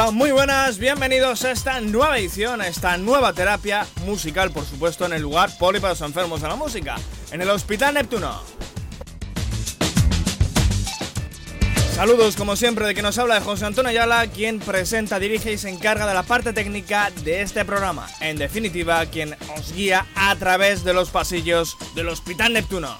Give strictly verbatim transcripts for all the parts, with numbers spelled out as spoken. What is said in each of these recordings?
Hola, muy buenas, bienvenidos a esta nueva edición, a esta nueva terapia musical, por supuesto, en el lugar poli para los enfermos de la música, en el Hospital Neptuno. Saludos, como siempre, de quien nos habla, de José Antonio Ayala, quien presenta, dirige y se encarga de la parte técnica de este programa. En definitiva, quien os guía a través de los pasillos del Hospital Neptuno.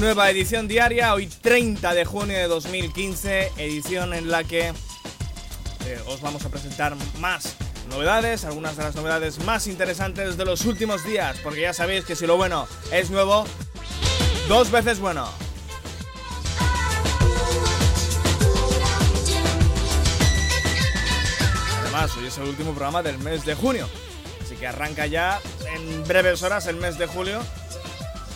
Nueva edición diaria, hoy treinta de junio de dos mil quince, edición en la que eh, os vamos a presentar más novedades, algunas de las novedades más interesantes de los últimos días, porque ya sabéis que si lo bueno es nuevo, dos veces bueno. Además, hoy es el último programa del mes de junio, así que arranca ya en breves horas el mes de julio.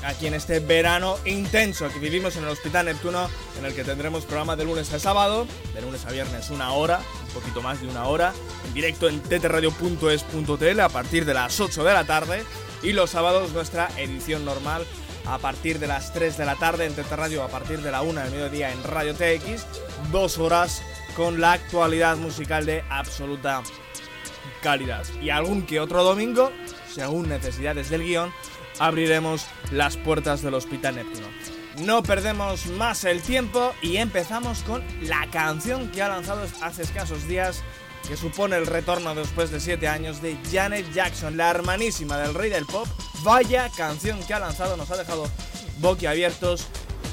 Aquí en este verano intenso que vivimos en el Hospital Neptuno, en el que tendremos programa de lunes a sábado, de lunes a viernes una hora, un poquito más de una hora, en directo en t t radio punto es punto t l a partir de las ocho de la tarde, y los sábados nuestra edición normal a partir de las tres de la tarde en T T Radio, a partir de la una del mediodía en Radio T X, dos horas con la actualidad musical de absoluta calidad. Y algún que otro domingo, según necesidades del guión, abriremos las puertas del Hospital Neptuno. No perdemos más el tiempo y empezamos con la canción que ha lanzado hace escasos días, que supone el retorno después de siete años de Janet Jackson, la hermanísima del rey del pop. Vaya canción que ha lanzado, nos ha dejado boquiabiertos.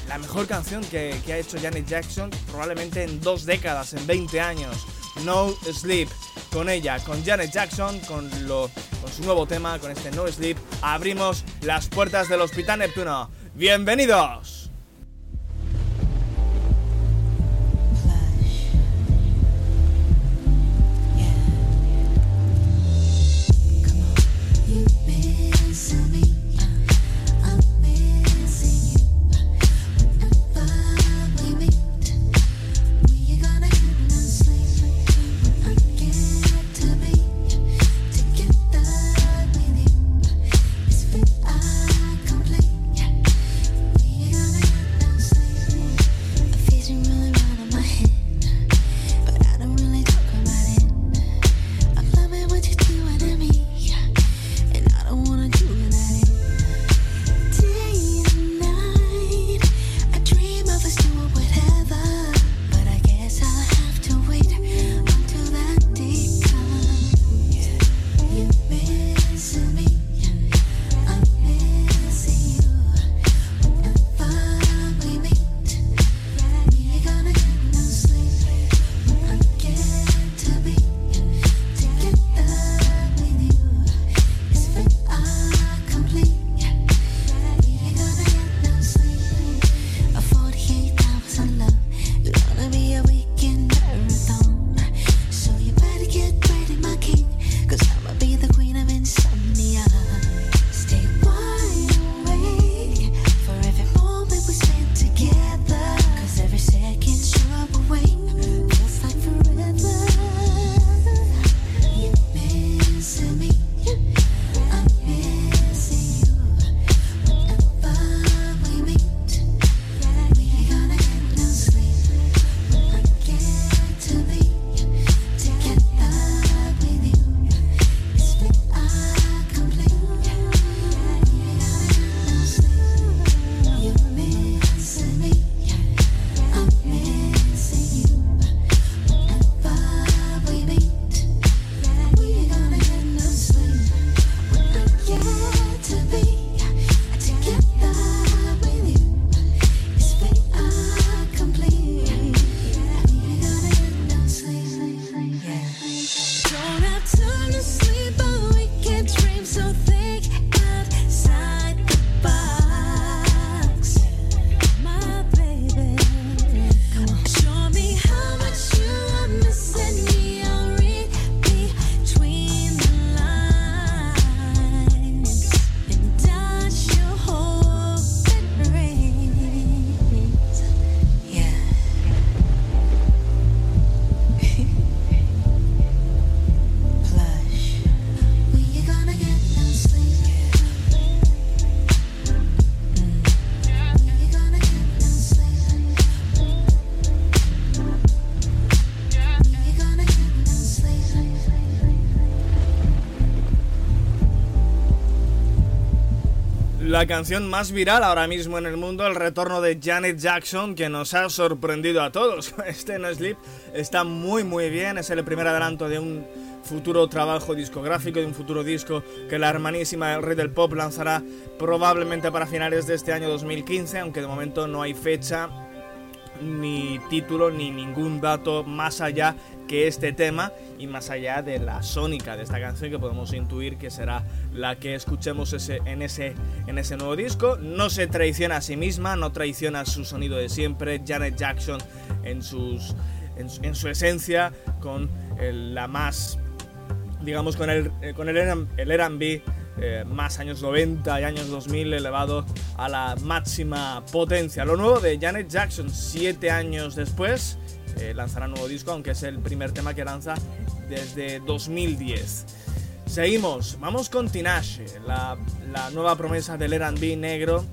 La mejor canción que, que ha hecho Janet Jackson probablemente en dos décadas, en veinte años. No Sleep. Con ella, con Janet Jackson, con, lo, con su nuevo tema, con este No Sleep, abrimos las puertas del Hospital Neptuno. ¡Bienvenidos! You're gonna La canción más viral ahora mismo en el mundo, el retorno de Janet Jackson, que nos ha sorprendido a todos. Este No Sleep está muy muy bien, es el primer adelanto de un futuro trabajo discográfico, de un futuro disco que la hermanísima del Rey del Pop lanzará probablemente para finales de este año dos mil quince, aunque de momento no hay fecha, ni título, ni ningún dato más allá que este tema y más allá de la sónica de esta canción, que podemos intuir que será la que escuchemos ese, en, ese, en ese nuevo disco. No se traiciona a sí misma, no traiciona su sonido de siempre. Janet Jackson en, sus, en, en su esencia, con el, la más, digamos, con el, con el, el R and B eh, más años noventa y años dos mil elevado a la máxima potencia. Lo nuevo de Janet Jackson, siete años después, Eh, lanzará nuevo disco, aunque es el primer tema que lanza desde dos mil diez. Seguimos, vamos con Tinashe, la, la nueva promesa del R and B negro,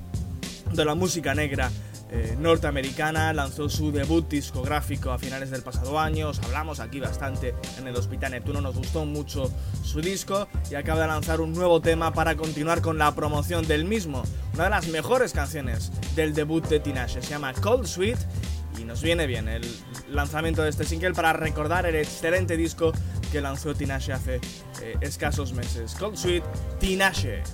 de la música negra eh, norteamericana. Lanzó su debut discográfico a finales del pasado año, os hablamos aquí bastante en el Hospital Neptuno, nos gustó mucho su disco y acaba de lanzar un nuevo tema para continuar con la promoción del mismo. Una de las mejores canciones del debut de Tinashe, se llama Cold Sweet. Y nos viene bien el lanzamiento de este single para recordar el excelente disco que lanzó Tinashe hace eh, escasos meses. Cold Sweet, Tinashe. Nice.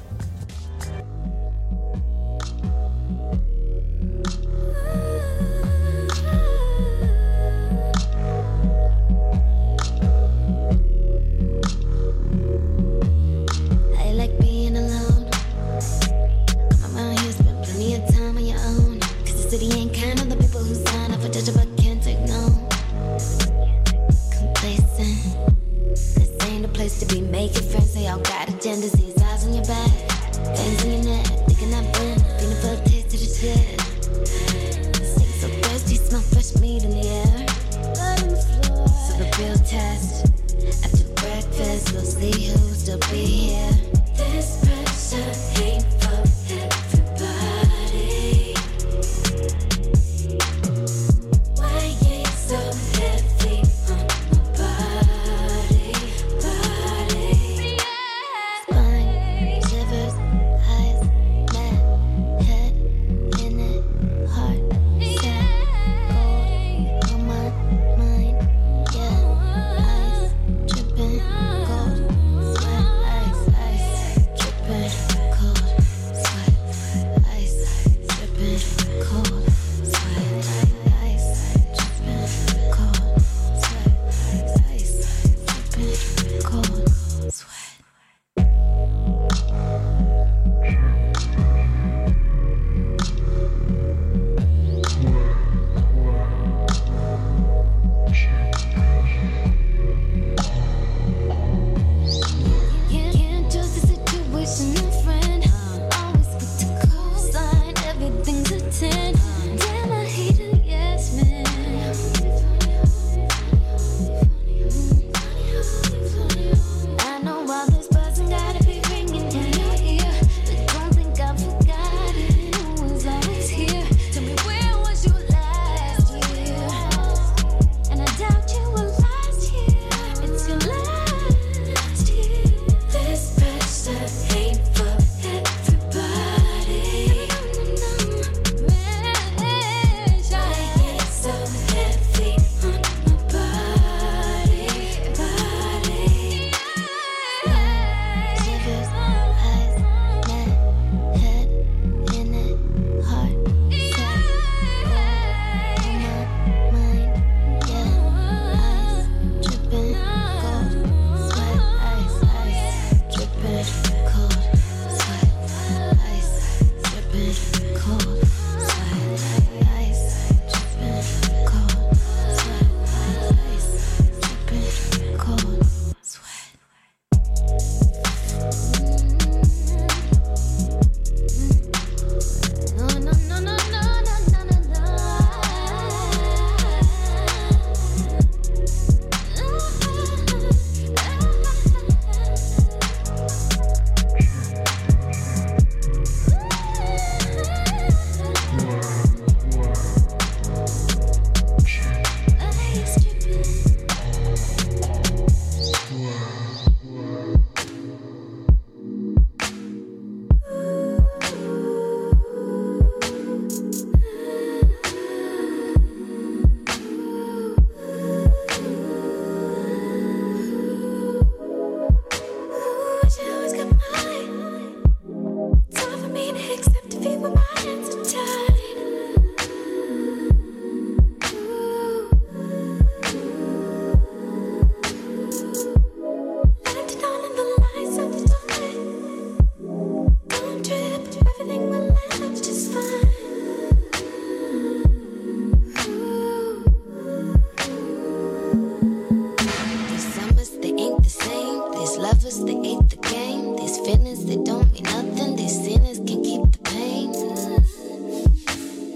lovers, they ate the game. These feelings, they don't mean nothing. These sinners can keep the pain.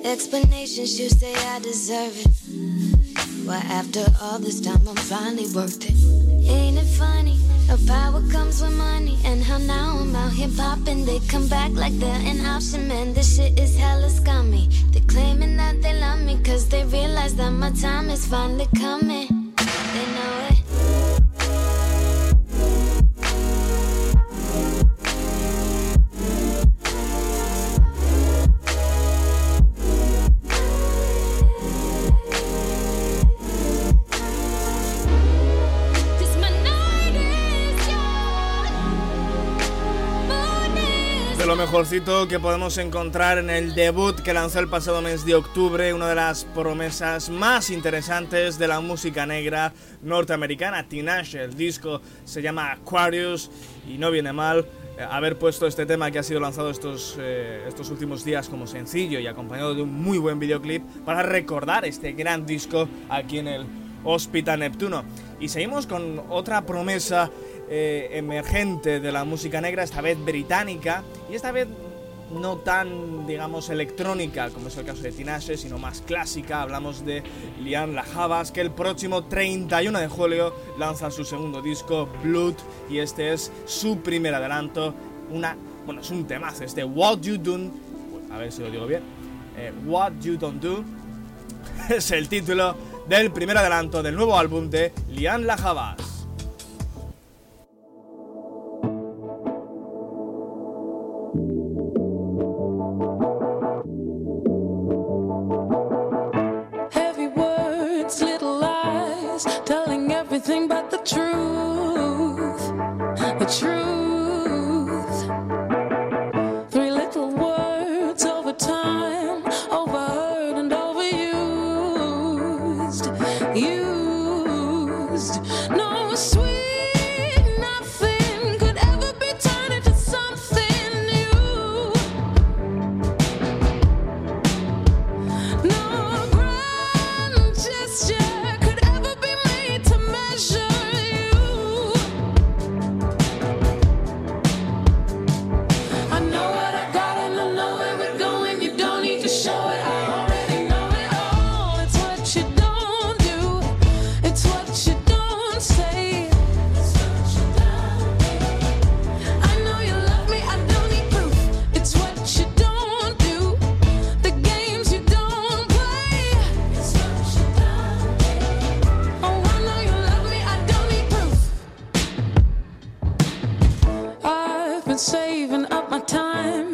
Explanations, you say I deserve it. Why after all this time I'm finally worth it. Ain't it funny how power comes with money, and how now I'm out here popping. They come back like they're an option, man. This shit is hella scummy. They're claiming that they love me, cause they realize that my time is finally coming. They know it. Mejorcito que podemos encontrar en el debut que lanzó el pasado mes de octubre una de las promesas más interesantes de la música negra norteamericana, Tinashe. El disco se llama Aquarius y no viene mal haber puesto este tema que ha sido lanzado estos, eh, estos últimos días como sencillo y acompañado de un muy buen videoclip para recordar este gran disco aquí en el Hospital Neptuno. Y seguimos con otra promesa Eh, emergente de la música negra, esta vez británica, y esta vez no tan, digamos, electrónica como es el caso de Tinashe, sino más clásica. Hablamos de Lianne La Havas, que el próximo treinta y uno de julio lanza su segundo disco, Blood, y este es su primer adelanto. Una, bueno, es un temazo, este What You Don't, a ver si lo digo bien, eh, What You Don't Do, es el título del primer adelanto del nuevo álbum de Lianne La Havas. Everything but the truth, the truth. Three little words over time, overheard and overused, used. No sweet nothing could ever be turned into something new. No grand gesture.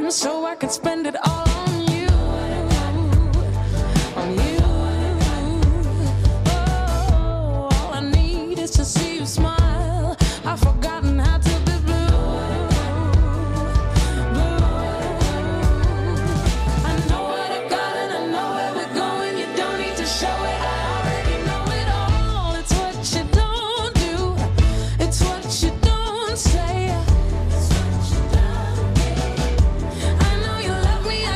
So I could spend it all on you, on you. Oh, all I need is to see you smile. I've forgotten how to be blue, blue. I know what I've got and I know where we're going. You don't need to show it, I already know it all. It's what you don't do, it's what you don't say. I know you love me.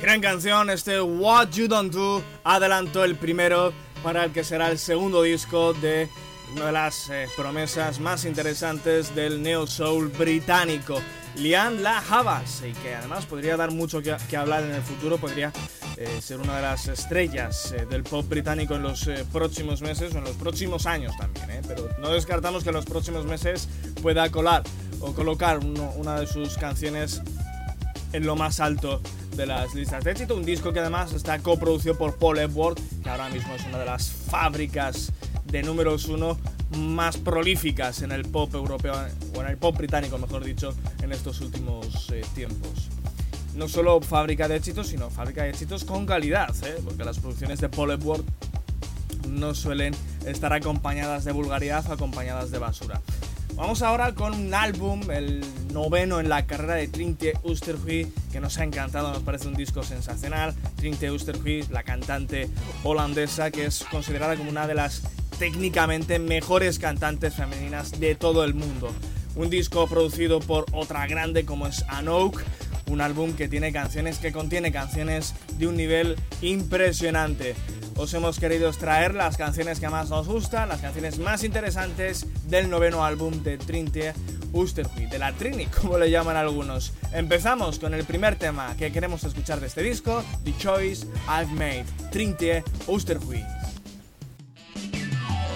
Gran canción, este What You Don't Do, adelanto el primero para el que será el segundo disco de una de las eh, promesas más interesantes del neo soul británico, Lianne La Havas, y que además podría dar mucho que, que hablar en el futuro, podría eh, ser una de las estrellas eh, del pop británico en los eh, próximos meses o en los próximos años también, eh, pero no descartamos que en los próximos meses pueda colar o colocar uno, una de sus canciones en lo más alto de las listas de éxito, un disco que además está coproducido por Paul Epworth, que ahora mismo es una de las fábricas de números uno más prolíficas en el pop europeo, o en el pop británico mejor dicho, en estos últimos eh, tiempos. No solo fábrica de éxitos, sino fábrica de éxitos con calidad, ¿eh? Porque las producciones de Paul Epworth no suelen estar acompañadas de vulgaridad o acompañadas de basura. Vamos ahora con un álbum, el noveno en la carrera de Trijntje Oosterhuis, que nos ha encantado, nos parece un disco sensacional. Trijntje Oosterhuis, la cantante holandesa, que es considerada como una de las técnicamente mejores cantantes femeninas de todo el mundo. Un disco producido por otra grande como es Anouk, un álbum que tiene canciones, que contiene canciones de un nivel impresionante. Os hemos querido traer las canciones que más nos gustan, las canciones más interesantes del noveno álbum de Trijntje Oosterhuis, de la Trini, como le llaman algunos. Empezamos con el primer tema que queremos escuchar de este disco, The Choice I've Made, Trijntje Oosterhuis. Oh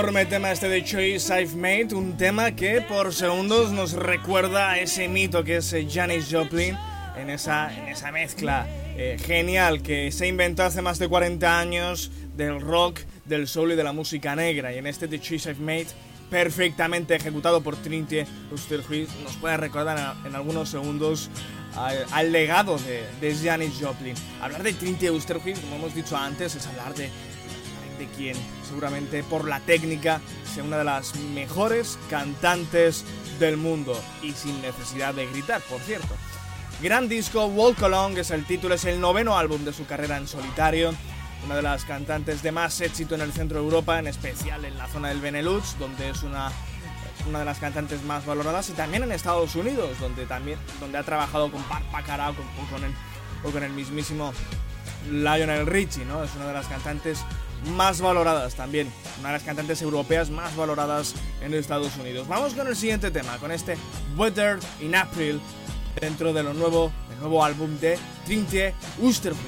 enorme tema este de Choice I've Made, un tema que por segundos nos recuerda a ese mito que es Janis Joplin en esa, en esa mezcla eh, genial que se inventó hace más de cuarenta años del rock, del soul y de la música negra, y en este The Choice I've Made, perfectamente ejecutado por Trijntje Oosterhuis, nos puede recordar en algunos segundos al, al legado de, de Janis Joplin. Hablar de Trijntje Oosterhuis, como hemos dicho antes, es hablar de de quien seguramente por la técnica sea una de las mejores cantantes del mundo y sin necesidad de gritar, por cierto. Gran disco, Walk Along es el título, es el noveno álbum de su carrera en solitario, una de las cantantes de más éxito en el centro de Europa, en especial en la zona del Benelux, donde es una, una de las cantantes más valoradas, y también en Estados Unidos, donde, también, donde ha trabajado con Bart Bacharach o con el, o con el mismísimo Lionel Richie, ¿no? Es una de las cantantes más valoradas también, una de las cantantes europeas más valoradas en Estados Unidos. Vamos con el siguiente tema, con este Weather in April, dentro de lo nuevo, del nuevo álbum de Trijntje Oosterhuis.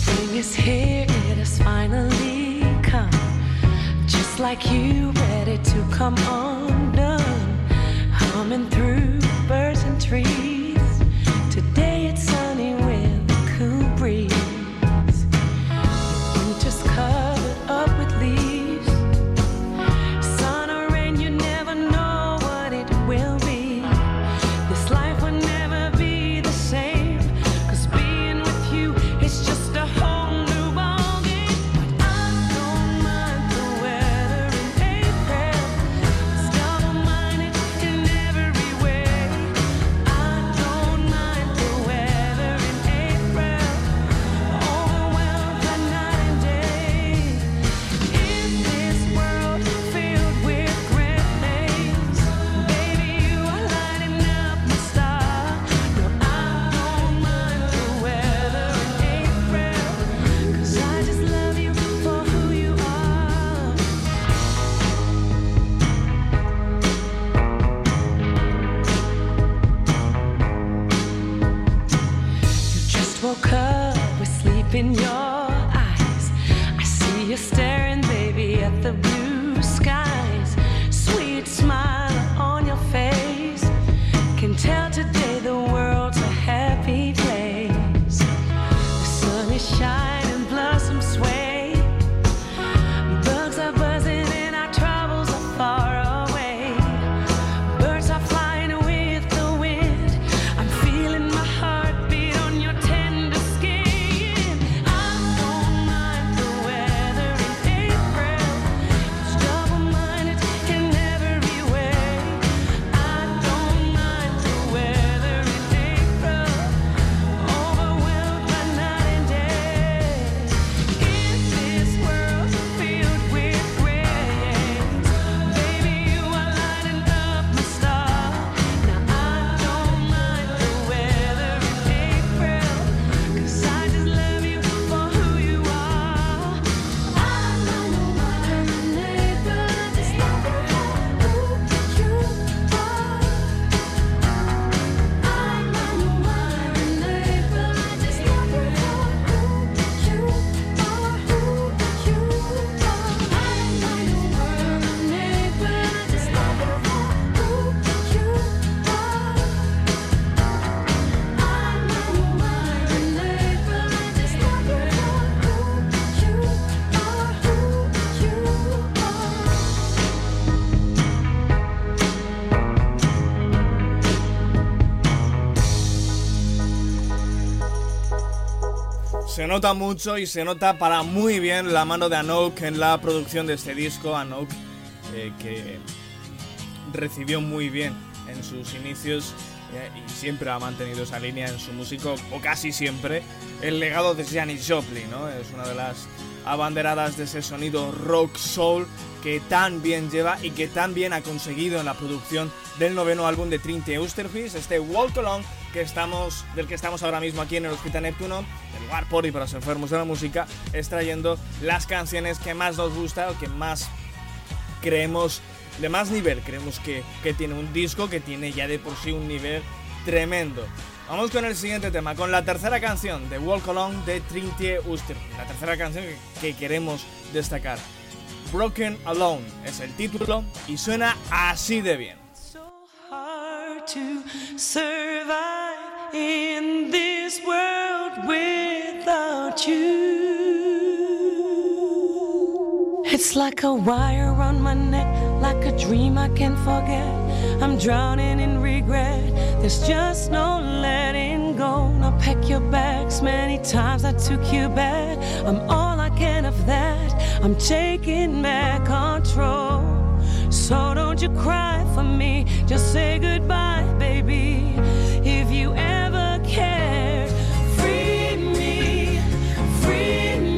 Spring is here, it has finally come, just like you, ready to come undone, humming through birds and trees. Today it's sunny with a cool breeze. Winter's covered up with leaves. Sun or rain, you never know what it will be. This life will never be the same, 'cause being with you is just a whole new ballgame. But I don't mind the weather in April. It's double-minded in every way. Woke up with sleep in your eyes. I see you staring, baby, at the blue skies. Sweet smile on your face. Can tell today the world's a happy place. The sun is shining, blossoms sway. Bugs are buzzing and our troubles are far away. Se nota mucho y se nota para muy bien la mano de Anouk en la producción de este disco. Anouk eh, que recibió muy bien en sus inicios eh, y siempre ha mantenido esa línea en su músico, o casi siempre, el legado de Janis Joplin, ¿no? Es una de las abanderadas de ese sonido rock soul que tan bien lleva y que tan bien ha conseguido en la producción del noveno álbum de Trijntje Oosterhuis, este Walk Along que estamos, del que estamos ahora mismo aquí en el Hospital Neptuno, War Party para los enfermos de la música, extrayendo las canciones que más nos gusta o que más creemos, de más nivel creemos que, que tiene un disco que tiene ya de por sí un nivel tremendo. Vamos con el siguiente tema, con la tercera canción de Walk Along de Trijntje Oosterhuis. La tercera canción que queremos destacar, Broken Alone, es el título y suena así de bien. So hard to survive in this world without you. It's like a wire around my neck, like a dream I can't forget. I'm drowning in regret, there's just no letting go. Now pack your bags, many times I took you back. I'm all I can of that, I'm taking back control. So don't you cry for me, just say goodbye, baby, if you ever care. Free me, free me.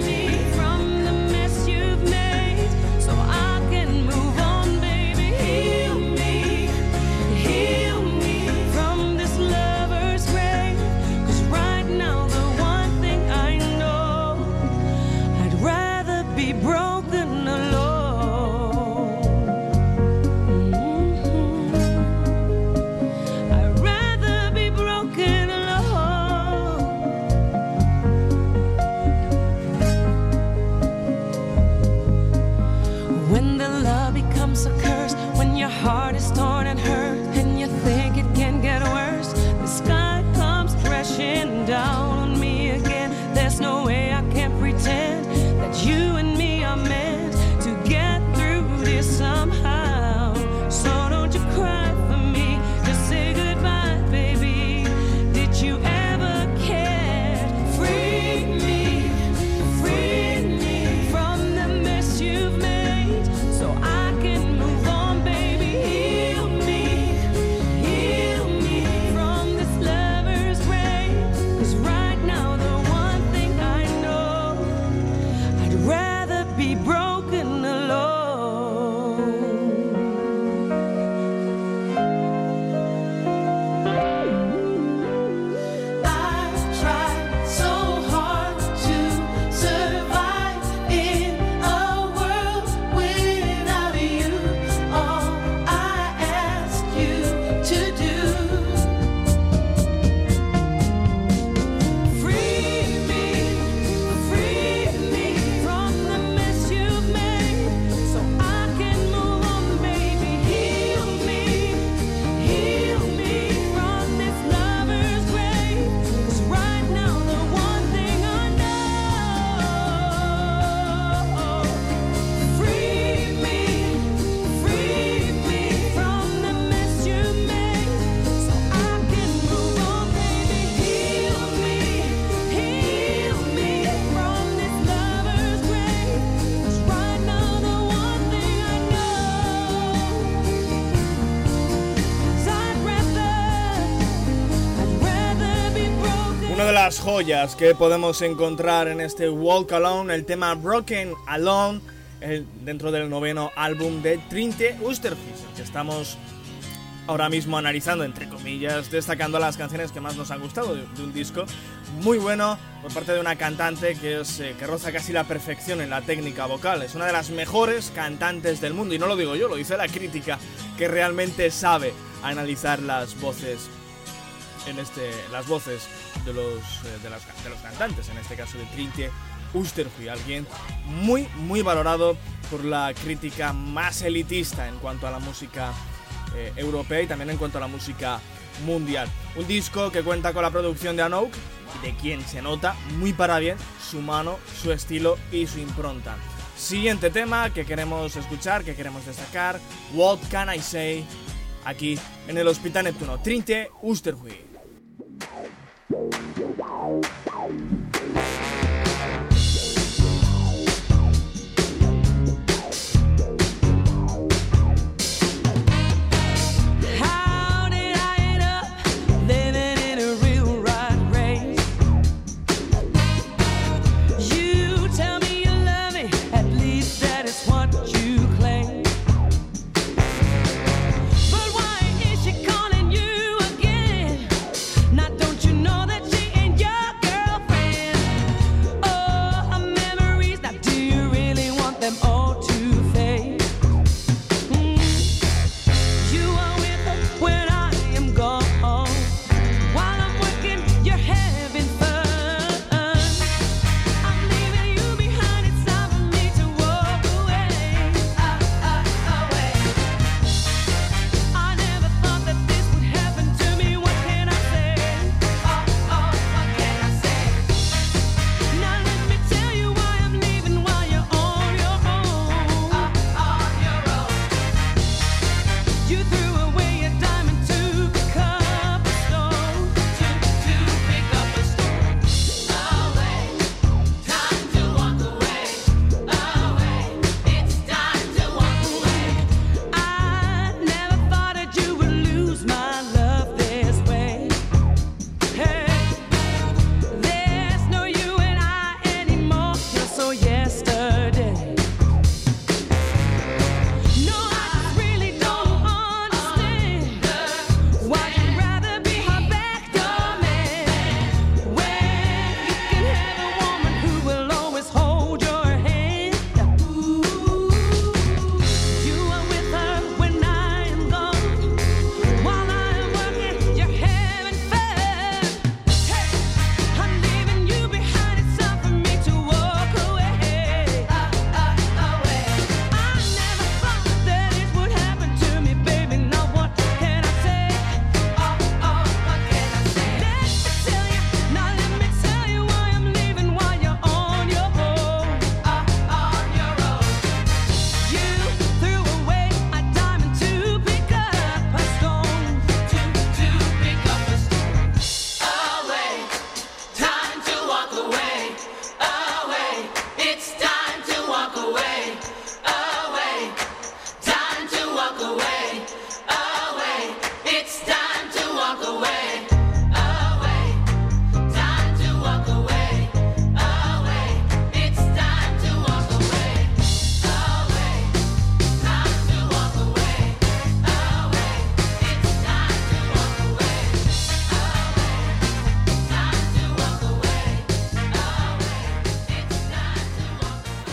Las joyas que podemos encontrar en este Walk Alone, el tema Broken Alone, el, dentro del noveno álbum de Trijntje Oosterhuis, que estamos ahora mismo analizando, entre comillas, destacando las canciones que más nos han gustado de, de un disco muy bueno por parte de una cantante que, es, eh, que roza casi la perfección en la técnica vocal. Es una de las mejores cantantes del mundo, y no lo digo yo, lo dice la crítica, que realmente sabe analizar las voces en este, las voces de los, de, las, de los cantantes, en este caso de Trijntje Oosterhuis, alguien muy, muy valorado por la crítica más elitista en cuanto a la música eh, europea y también en cuanto a la música mundial. Un disco que cuenta con la producción de Anouk, de quien se nota muy para bien su mano, su estilo y su impronta. Siguiente tema que queremos escuchar, que queremos destacar, What Can I Say, aquí en el Hospital Neptuno, Trijntje Oosterhuis.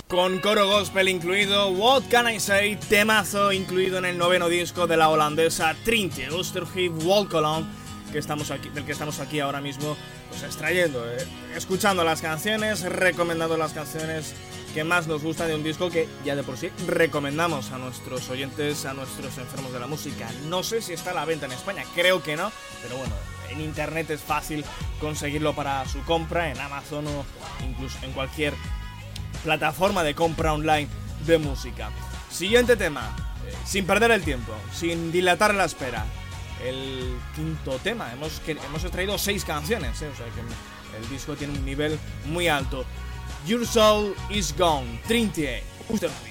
con coro gospel incluido, What Can I Say, temazo incluido en el noveno disco de la holandesa Trijntje Oosterhuis, Walk Along, que estamos aquí, del que estamos aquí ahora mismo pues extrayendo, eh, escuchando las canciones, recomendando las canciones que más nos gusta de un disco que ya de por sí recomendamos a nuestros oyentes, a nuestros enfermos de la música. No sé si está a la venta en España, creo que no, pero bueno, en internet es fácil conseguirlo para su compra, en Amazon o incluso en cualquier plataforma de compra online de música. Siguiente tema, eh, sin perder el tiempo, sin dilatar la espera, el quinto tema. Hemos, que, hemos extraído seis canciones, ¿eh? O sea que el disco tiene un nivel muy alto. Your Soul Is Gone, Trijntje Oosterhuis.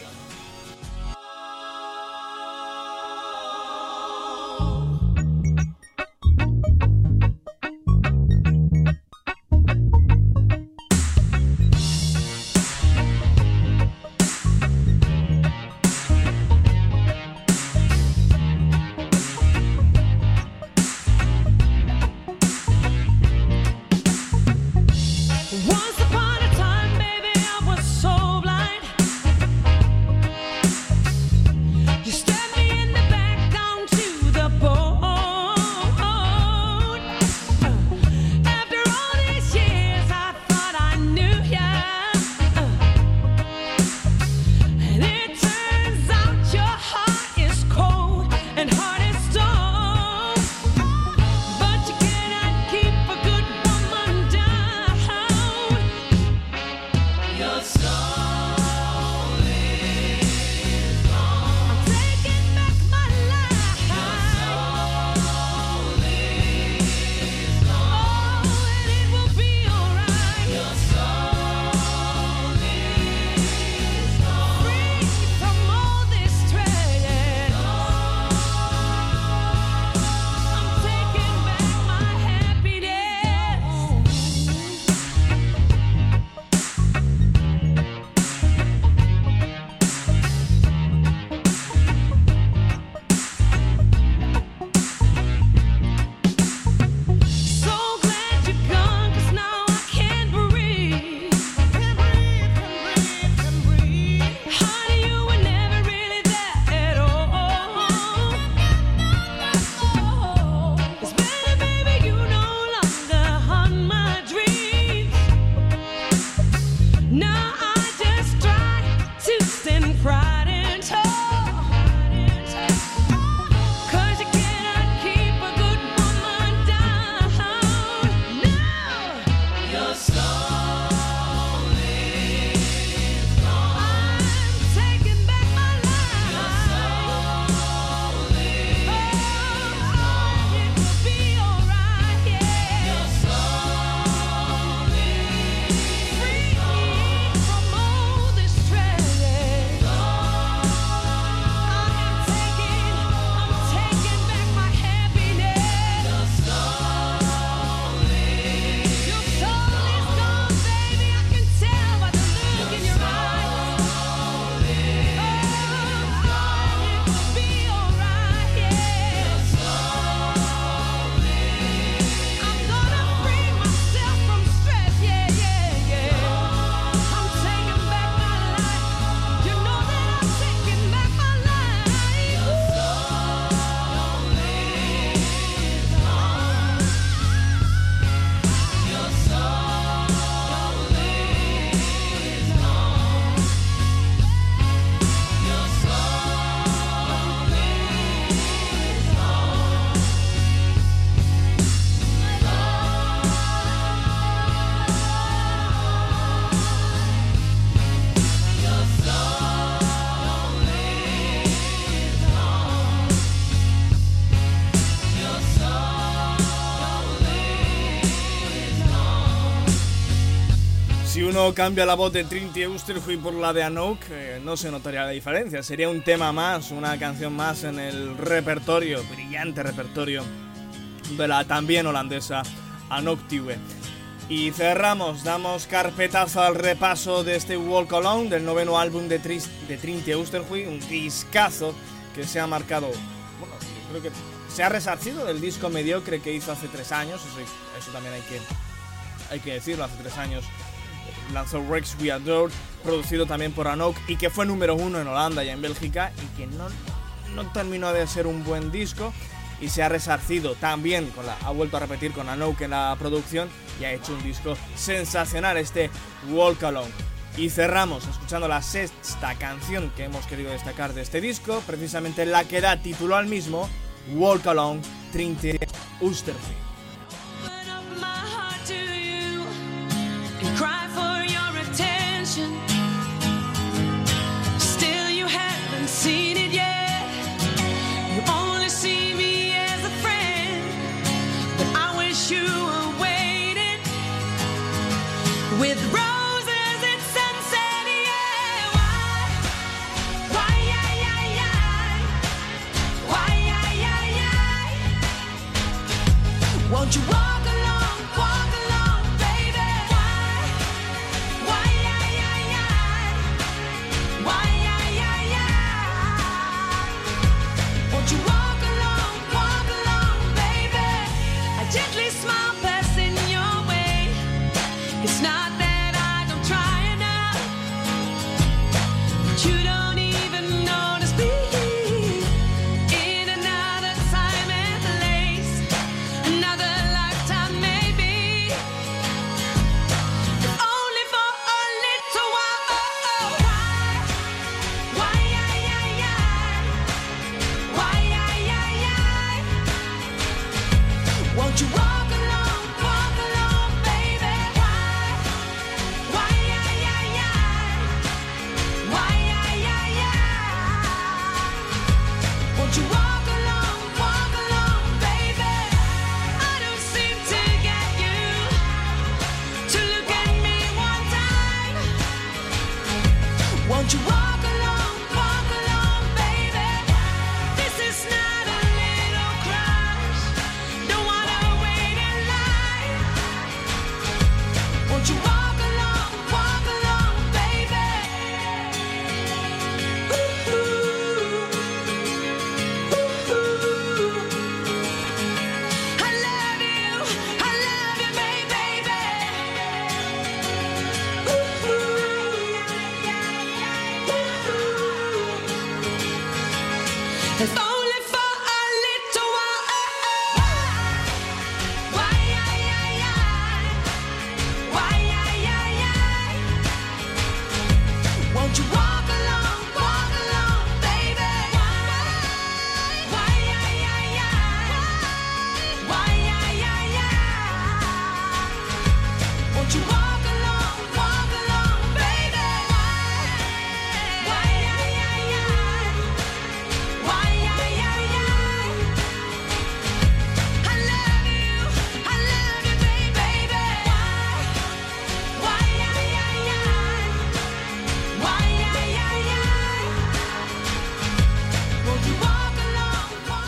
Cambia la voz de Trijntje Oosterhuis por la de Anouk, eh, no se notaría la diferencia, sería un tema más, una canción más en el repertorio, brillante repertorio de la también holandesa Anouk. Y cerramos, damos carpetazo al repaso de este Walk Alone, del noveno álbum de, Tri- de Trijntje Oosterhuis, un discazo que se ha marcado, bueno, creo que se ha resarcido del disco mediocre que hizo hace tres años, eso, eso también hay que, hay que decirlo, hace tres años lanzó Rex We Adore, producido también por Anouk, y que fue número uno en Holanda y en Bélgica, y que no, no terminó de ser un buen disco, y se ha resarcido también, con la, ha vuelto a repetir con Anouk en la producción, y ha hecho un disco sensacional, este Walk Alone. Y cerramos escuchando la sexta canción que hemos querido destacar de este disco, precisamente la que da título al mismo, Walk Alone, Trijntje Oosterhuis.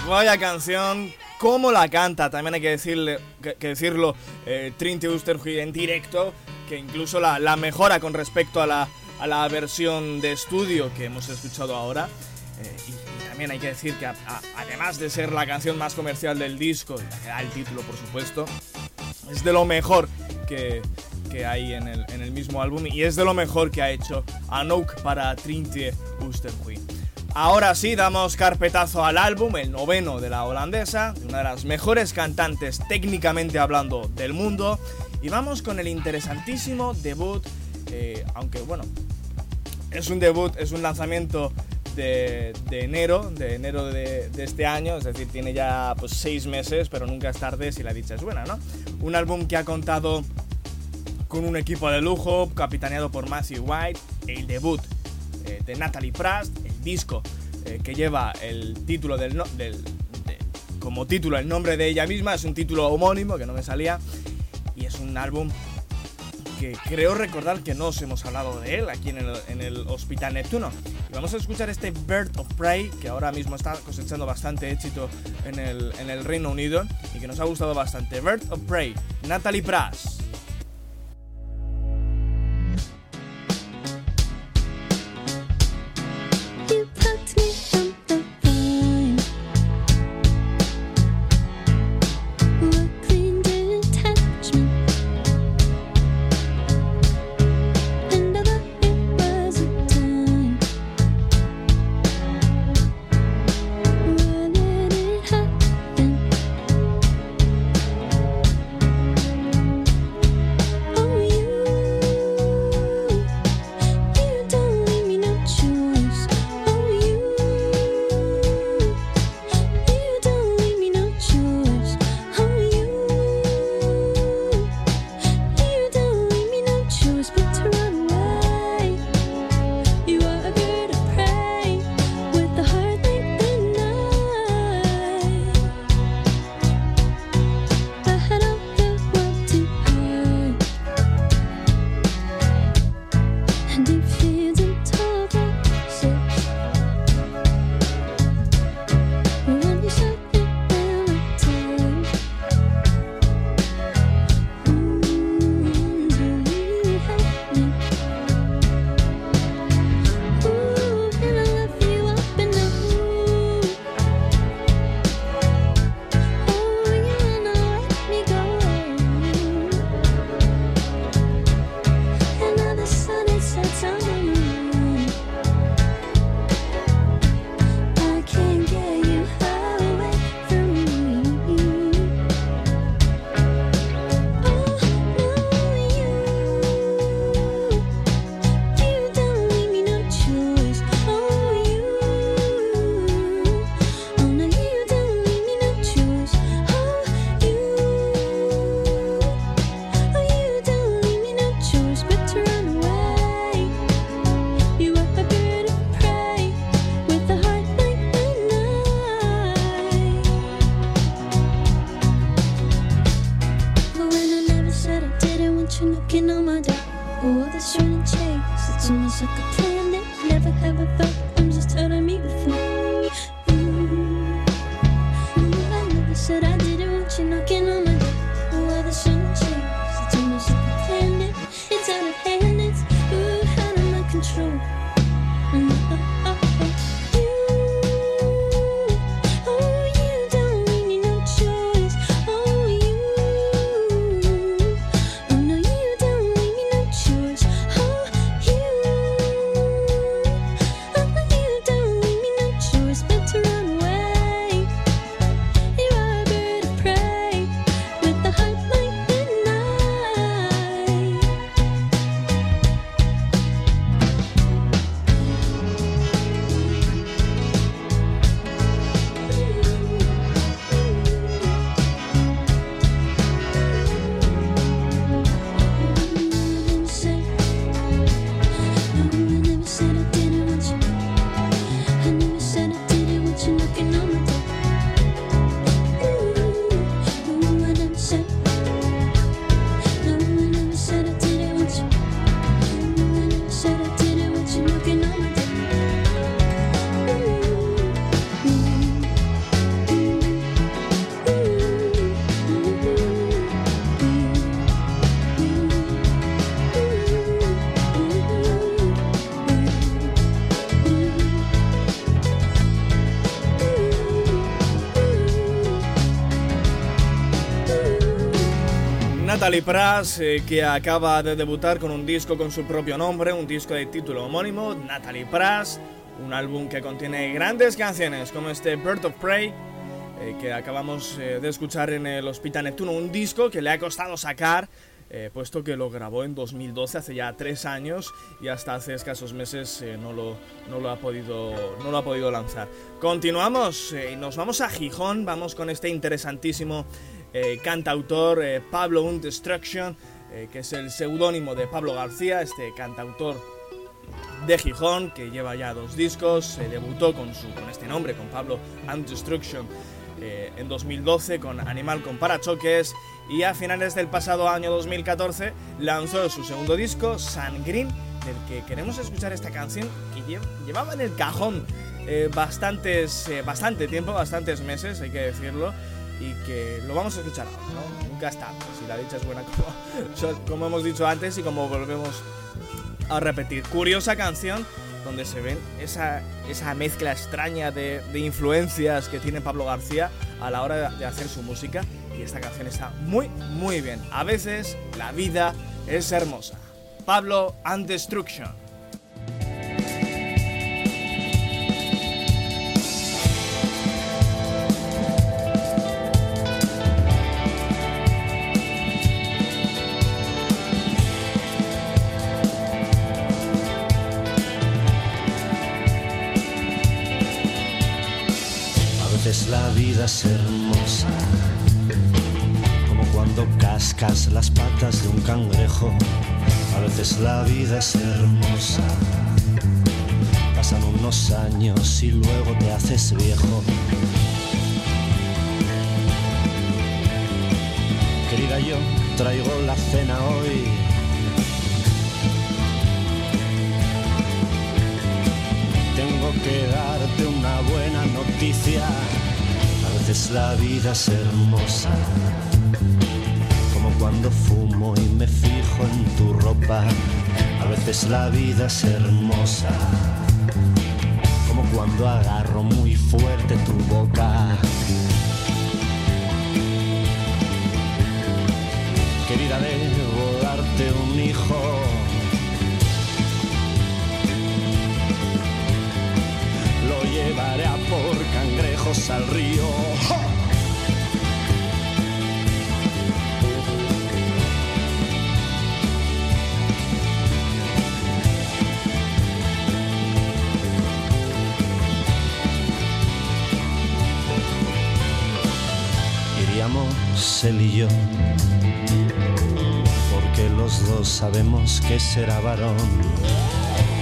Vaya canción, cómo la canta, también hay que decirle, que, que decirlo, eh, Trijntje Oosterhuis en directo, que incluso la, la mejora con respecto a la, a la versión de estudio que hemos escuchado ahora. Eh, y, y también hay que decir que a, a, además de ser la canción más comercial del disco, y la que da el título por supuesto, es de lo mejor que, que hay en el, en el mismo álbum, y es de lo mejor que ha hecho Anouk para Trijntje Oosterhuis. Ahora sí, damos carpetazo al álbum, el noveno de la holandesa, una de las mejores cantantes técnicamente hablando del mundo, y vamos con el interesantísimo debut, eh, aunque bueno, es un debut, es un lanzamiento de, de enero, de enero de, de este año, es decir, tiene ya pues seis meses, pero nunca es tarde si la dicha es buena, ¿no? Un álbum que ha contado con un equipo de lujo, capitaneado por Matthew White, el debut eh, de Natalie Prass, disco eh, que lleva el título del, no, del de, como título el nombre de ella misma, es un título homónimo que no me salía, y es un álbum que creo recordar que no os hemos hablado de él aquí en el, en el Hospital Neptuno. Y vamos a escuchar este Bird of Prey, que ahora mismo está cosechando bastante éxito en el, en el Reino Unido y que nos ha gustado bastante. Bird of Prey, Natalie Prass. Christmas like a plan that I never ever felt. I'm just trying to meet with you. Ooh, I never said I didn't want you knocking on my door. Oh, why the sun changes? It's almost like a plan that it's out of hand. It's ooh, out of my control. And I, I, Natalie Prass, eh, que acaba de debutar con un disco con su propio nombre, un disco de título homónimo, Natalie Prass, un álbum que contiene grandes canciones como este Bird of Prey, eh, que acabamos eh, de escuchar en el Hospital Neptuno, un disco que le ha costado sacar, eh, puesto que lo grabó en dos mil doce, hace ya tres años, y hasta hace escasos meses eh, no, lo, no, lo ha podido, no lo ha podido lanzar. Continuamos, eh, nos vamos a Gijón, vamos con este interesantísimo Eh, cantautor eh, Pablo und Destruction, eh, que es el seudónimo de Pablo García, este cantautor de Gijón que lleva ya dos discos. Se eh, debutó con, su, con este nombre, con Pablo und Destruction, eh, en dos mil doce con Animal con Parachoques, y a finales del pasado año dos mil catorce lanzó su segundo disco, Sun Green, del que queremos escuchar esta canción que llevaba en el cajón eh, bastantes, eh, bastante tiempo, bastantes meses, hay que decirlo, y que lo vamos a escuchar ahora, ¿no? Nunca está, pues, si la dicha es buena, como, como hemos dicho antes y como volvemos a repetir. Curiosa canción donde se ven esa, esa mezcla extraña de, de influencias que tiene Pablo García a la hora de, de hacer su música, y esta canción está muy, muy bien. A veces la vida es hermosa. Pablo and Destruction. La vida es hermosa, como cuando cascas las patas de un cangrejo. A veces la vida es hermosa, pasan unos años y luego te haces viejo. Querida, yo traigo la cena hoy. Tengo que darte una buena noticia. A veces la vida es hermosa, como cuando fumo y me fijo en tu ropa. A veces la vida es hermosa, como cuando agarro muy fuerte tu boca. Querida, debo darte un hijo. Lo llevaré a por cangrejos al río. ¡Oh! Iríamos él y yo, porque los dos sabemos que será varón,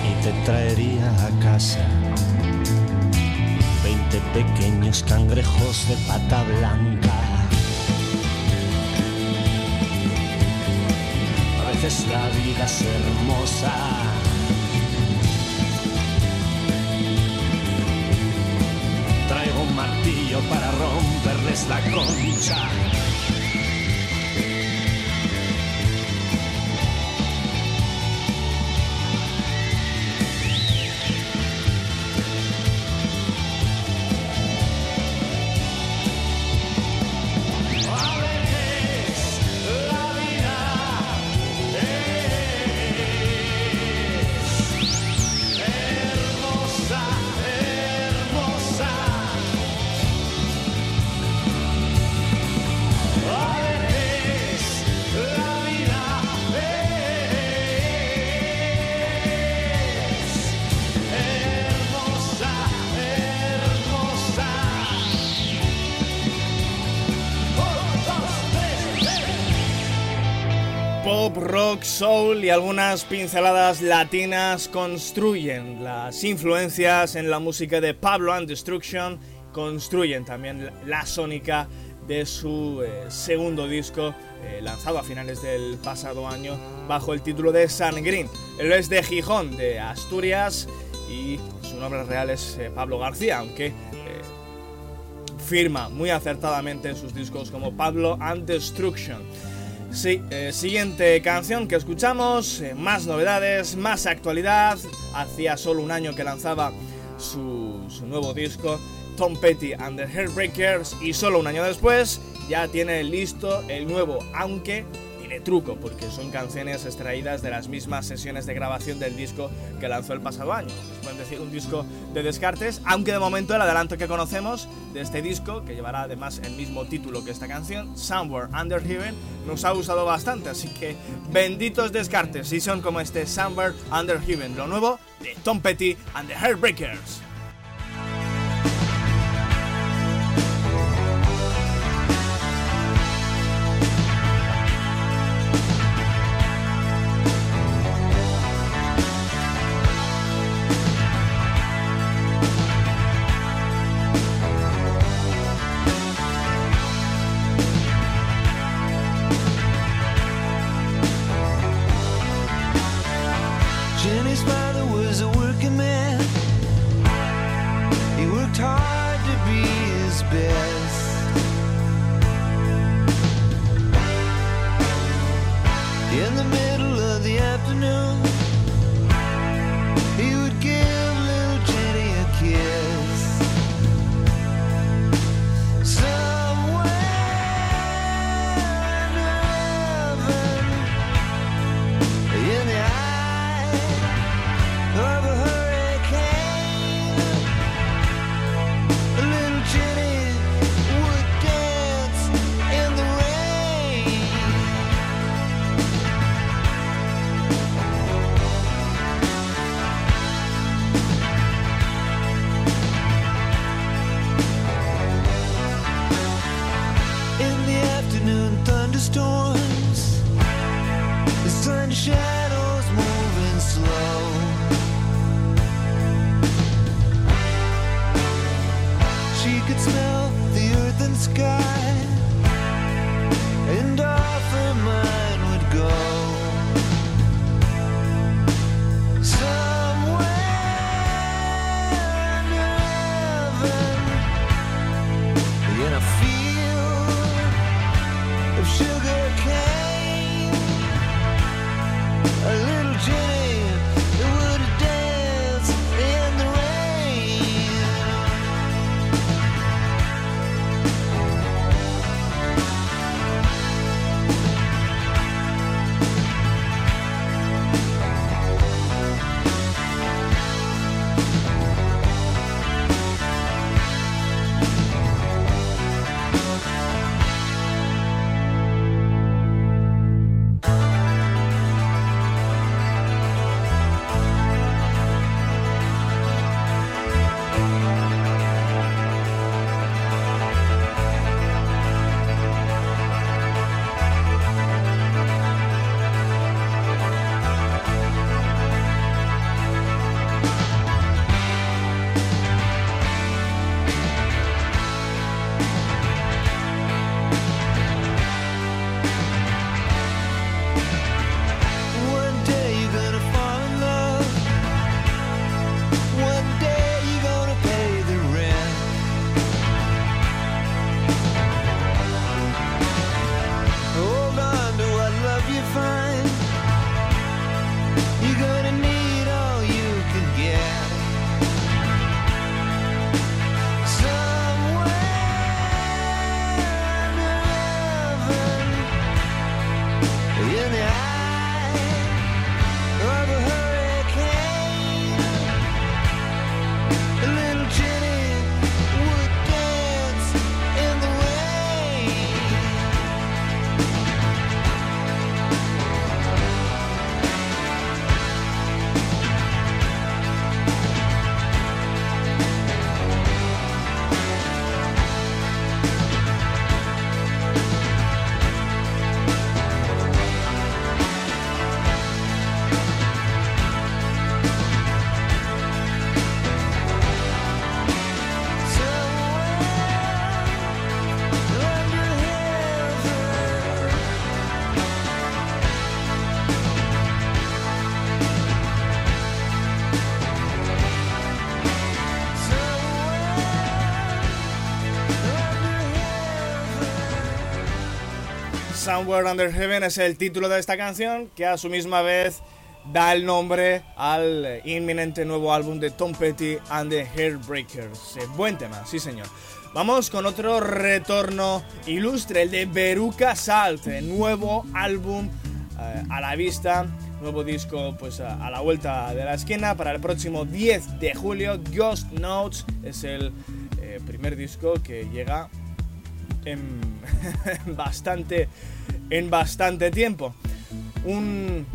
y te traería a casa veinte pequeños cangrejos de pata blanca. A veces la vida es hermosa. es la concha. Rock, soul y algunas pinceladas latinas construyen las influencias en la música de Pablo and Destruction, construyen también la sónica de su eh, segundo disco eh, lanzado a finales del pasado año bajo el título de Sangrín. Él es de Gijón, de Asturias, y su nombre real es eh, Pablo García, aunque eh, firma muy acertadamente en sus discos como Pablo and Destruction. Sí, eh, siguiente canción que escuchamos, eh, más novedades, más actualidad. Hacía solo un año que lanzaba su, su nuevo disco, Tom Petty and the Heartbreakers, y solo un año después ya tiene listo el nuevo, aunque tiene truco, porque son canciones extraídas de las mismas sesiones de grabación del disco que lanzó el pasado año. Les pueden decir un disco de descartes, aunque de momento el adelanto que conocemos de este disco, que llevará además el mismo título que esta canción, Somewhere Under Heaven, nos ha gustado bastante, así que benditos descartes si son como este Somewhere Under Heaven, lo nuevo de Tom Petty and the Heartbreakers. in the eye of a hurricane. And then Jenny would dance in the Somewhere Under Heaven es el título de esta canción, que a su misma vez da el nombre al inminente nuevo álbum de Tom Petty and the Heartbreakers. Buen tema, sí señor. Vamos con otro retorno ilustre, el de Veruca Salt, nuevo álbum eh, a la vista, nuevo disco pues a, a la vuelta de la esquina para el próximo diez de julio. Ghost Notes es el eh, primer disco que llega en bastante en bastante tiempo, un,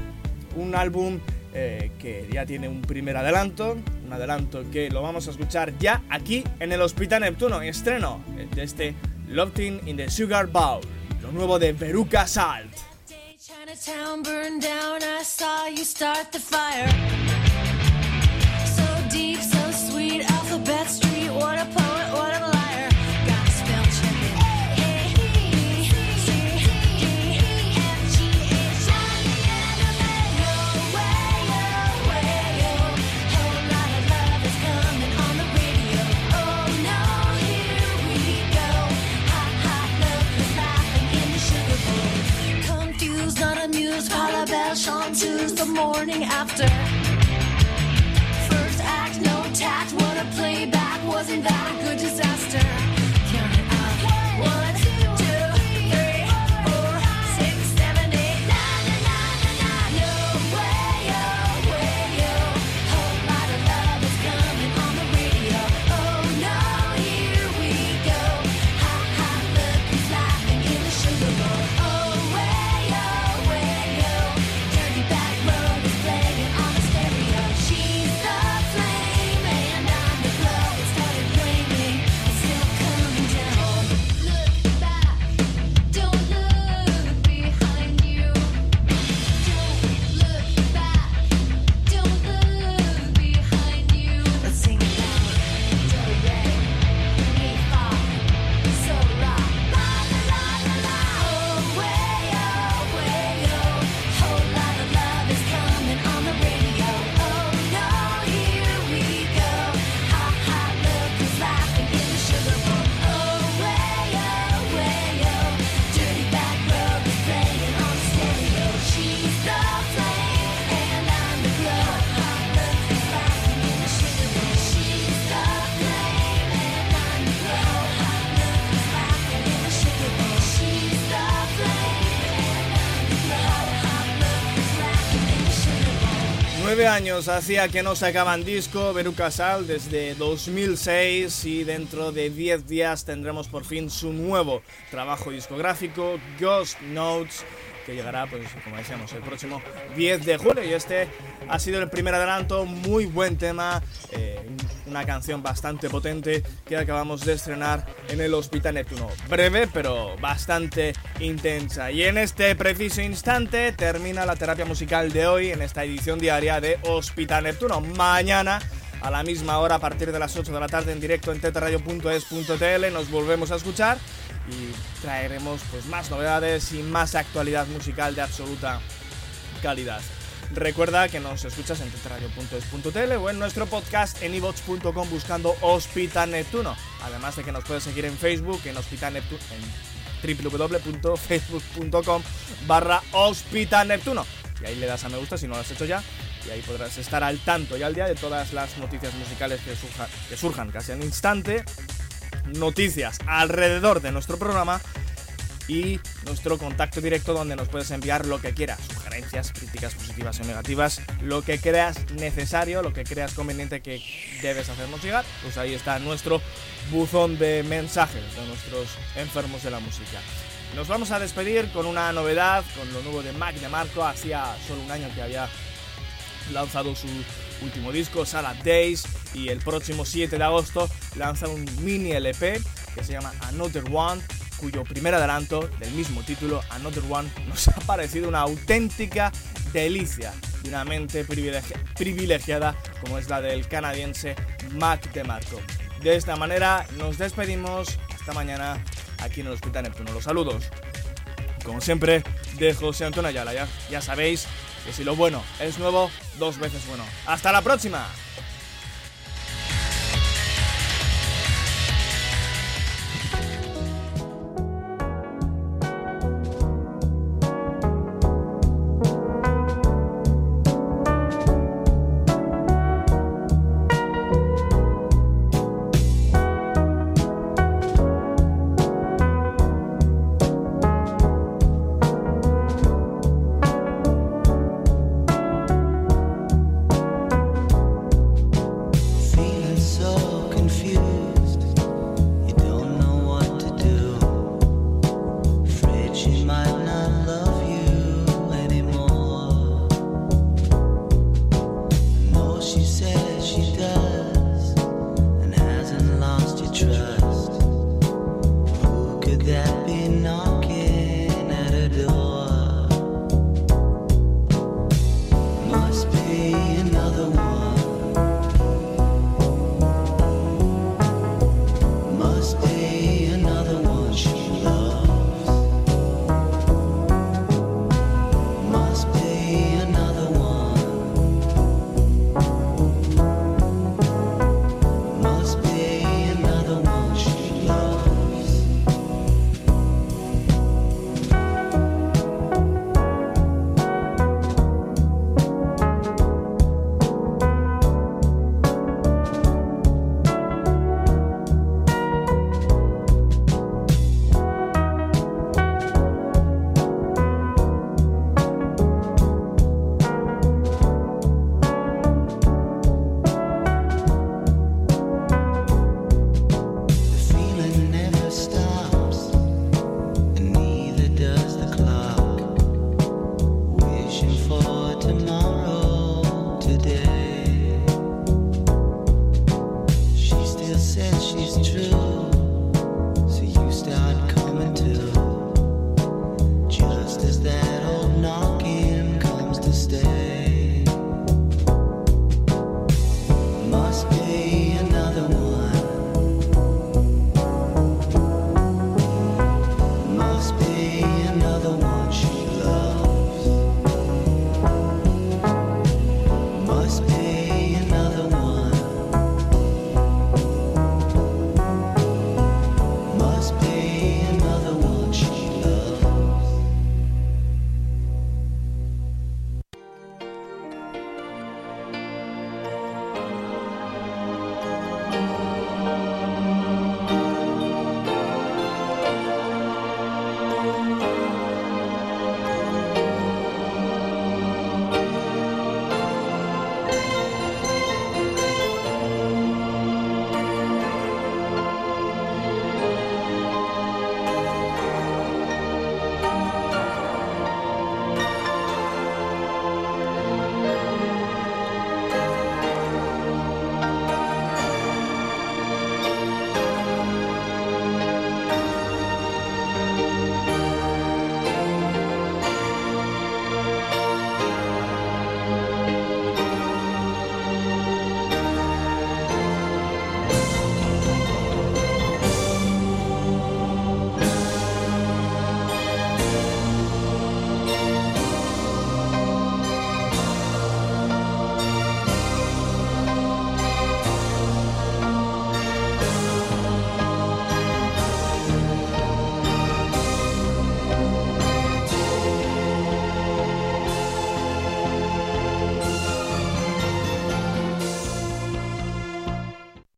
un álbum eh, que ya tiene un primer adelanto, un adelanto que lo vamos a escuchar ya aquí en el Hospital Neptuno, estreno de este Loving in the Sugar Bowl, lo nuevo de Veruca Salt. Calabash on Tuesday morning after. First act, no tact, what a playback, wasn't that a good disaster? Años hacía que no sacaban disco Veruca Salt desde dos mil seis, y dentro de diez días tendremos por fin su nuevo trabajo discográfico, Ghost Notes, que llegará, pues como decíamos, el próximo diez de julio, y este ha sido el primer adelanto. Muy buen tema, eh, una canción bastante potente que acabamos de estrenar en el Hospital Neptuno, breve pero bastante intensa. Y en este preciso instante termina la terapia musical de hoy en esta edición diaria de Hospital Neptuno. Mañana a la misma hora, a partir de las ocho de la tarde, en directo en tetradio punto es punto t l, nos volvemos a escuchar y traeremos pues más novedades y más actualidad musical de absoluta calidad. Recuerda que nos escuchas en tetradio punto es punto t l o en nuestro podcast en ivox punto com buscando Hospital Neptuno. Además de que nos puedes seguir en Facebook en Hospital Neptuno, en doble u doble u doble u punto facebook punto com barra Hospital Neptuno, y ahí le das a me gusta si no lo has hecho ya, y ahí podrás estar al tanto y al día de todas las noticias musicales que, surja, que surjan casi al instante. Noticias alrededor de nuestro programa y nuestro contacto directo donde nos puedes enviar lo que quieras, sugerencias, críticas positivas o negativas, lo que creas necesario, lo que creas conveniente que debes hacernos llegar, pues ahí está nuestro buzón de mensajes de nuestros enfermos de la música. Nos vamos a despedir con una novedad, con lo nuevo de Mac DeMarco. Hacía solo un año que había lanzado su último disco, Salad Days, y el próximo siete de agosto lanza un mini L P que se llama Another One, cuyo primer adelanto, del mismo título, Another One, nos ha parecido una auténtica delicia de una mente privilegi- privilegiada como es la del canadiense Mac DeMarco. De esta manera nos despedimos hasta mañana aquí en el Hospital Neptuno. Los saludos, como siempre, de José Antonio Ayala. Ya, ya sabéis que si lo bueno es nuevo, dos veces bueno. ¡Hasta la próxima!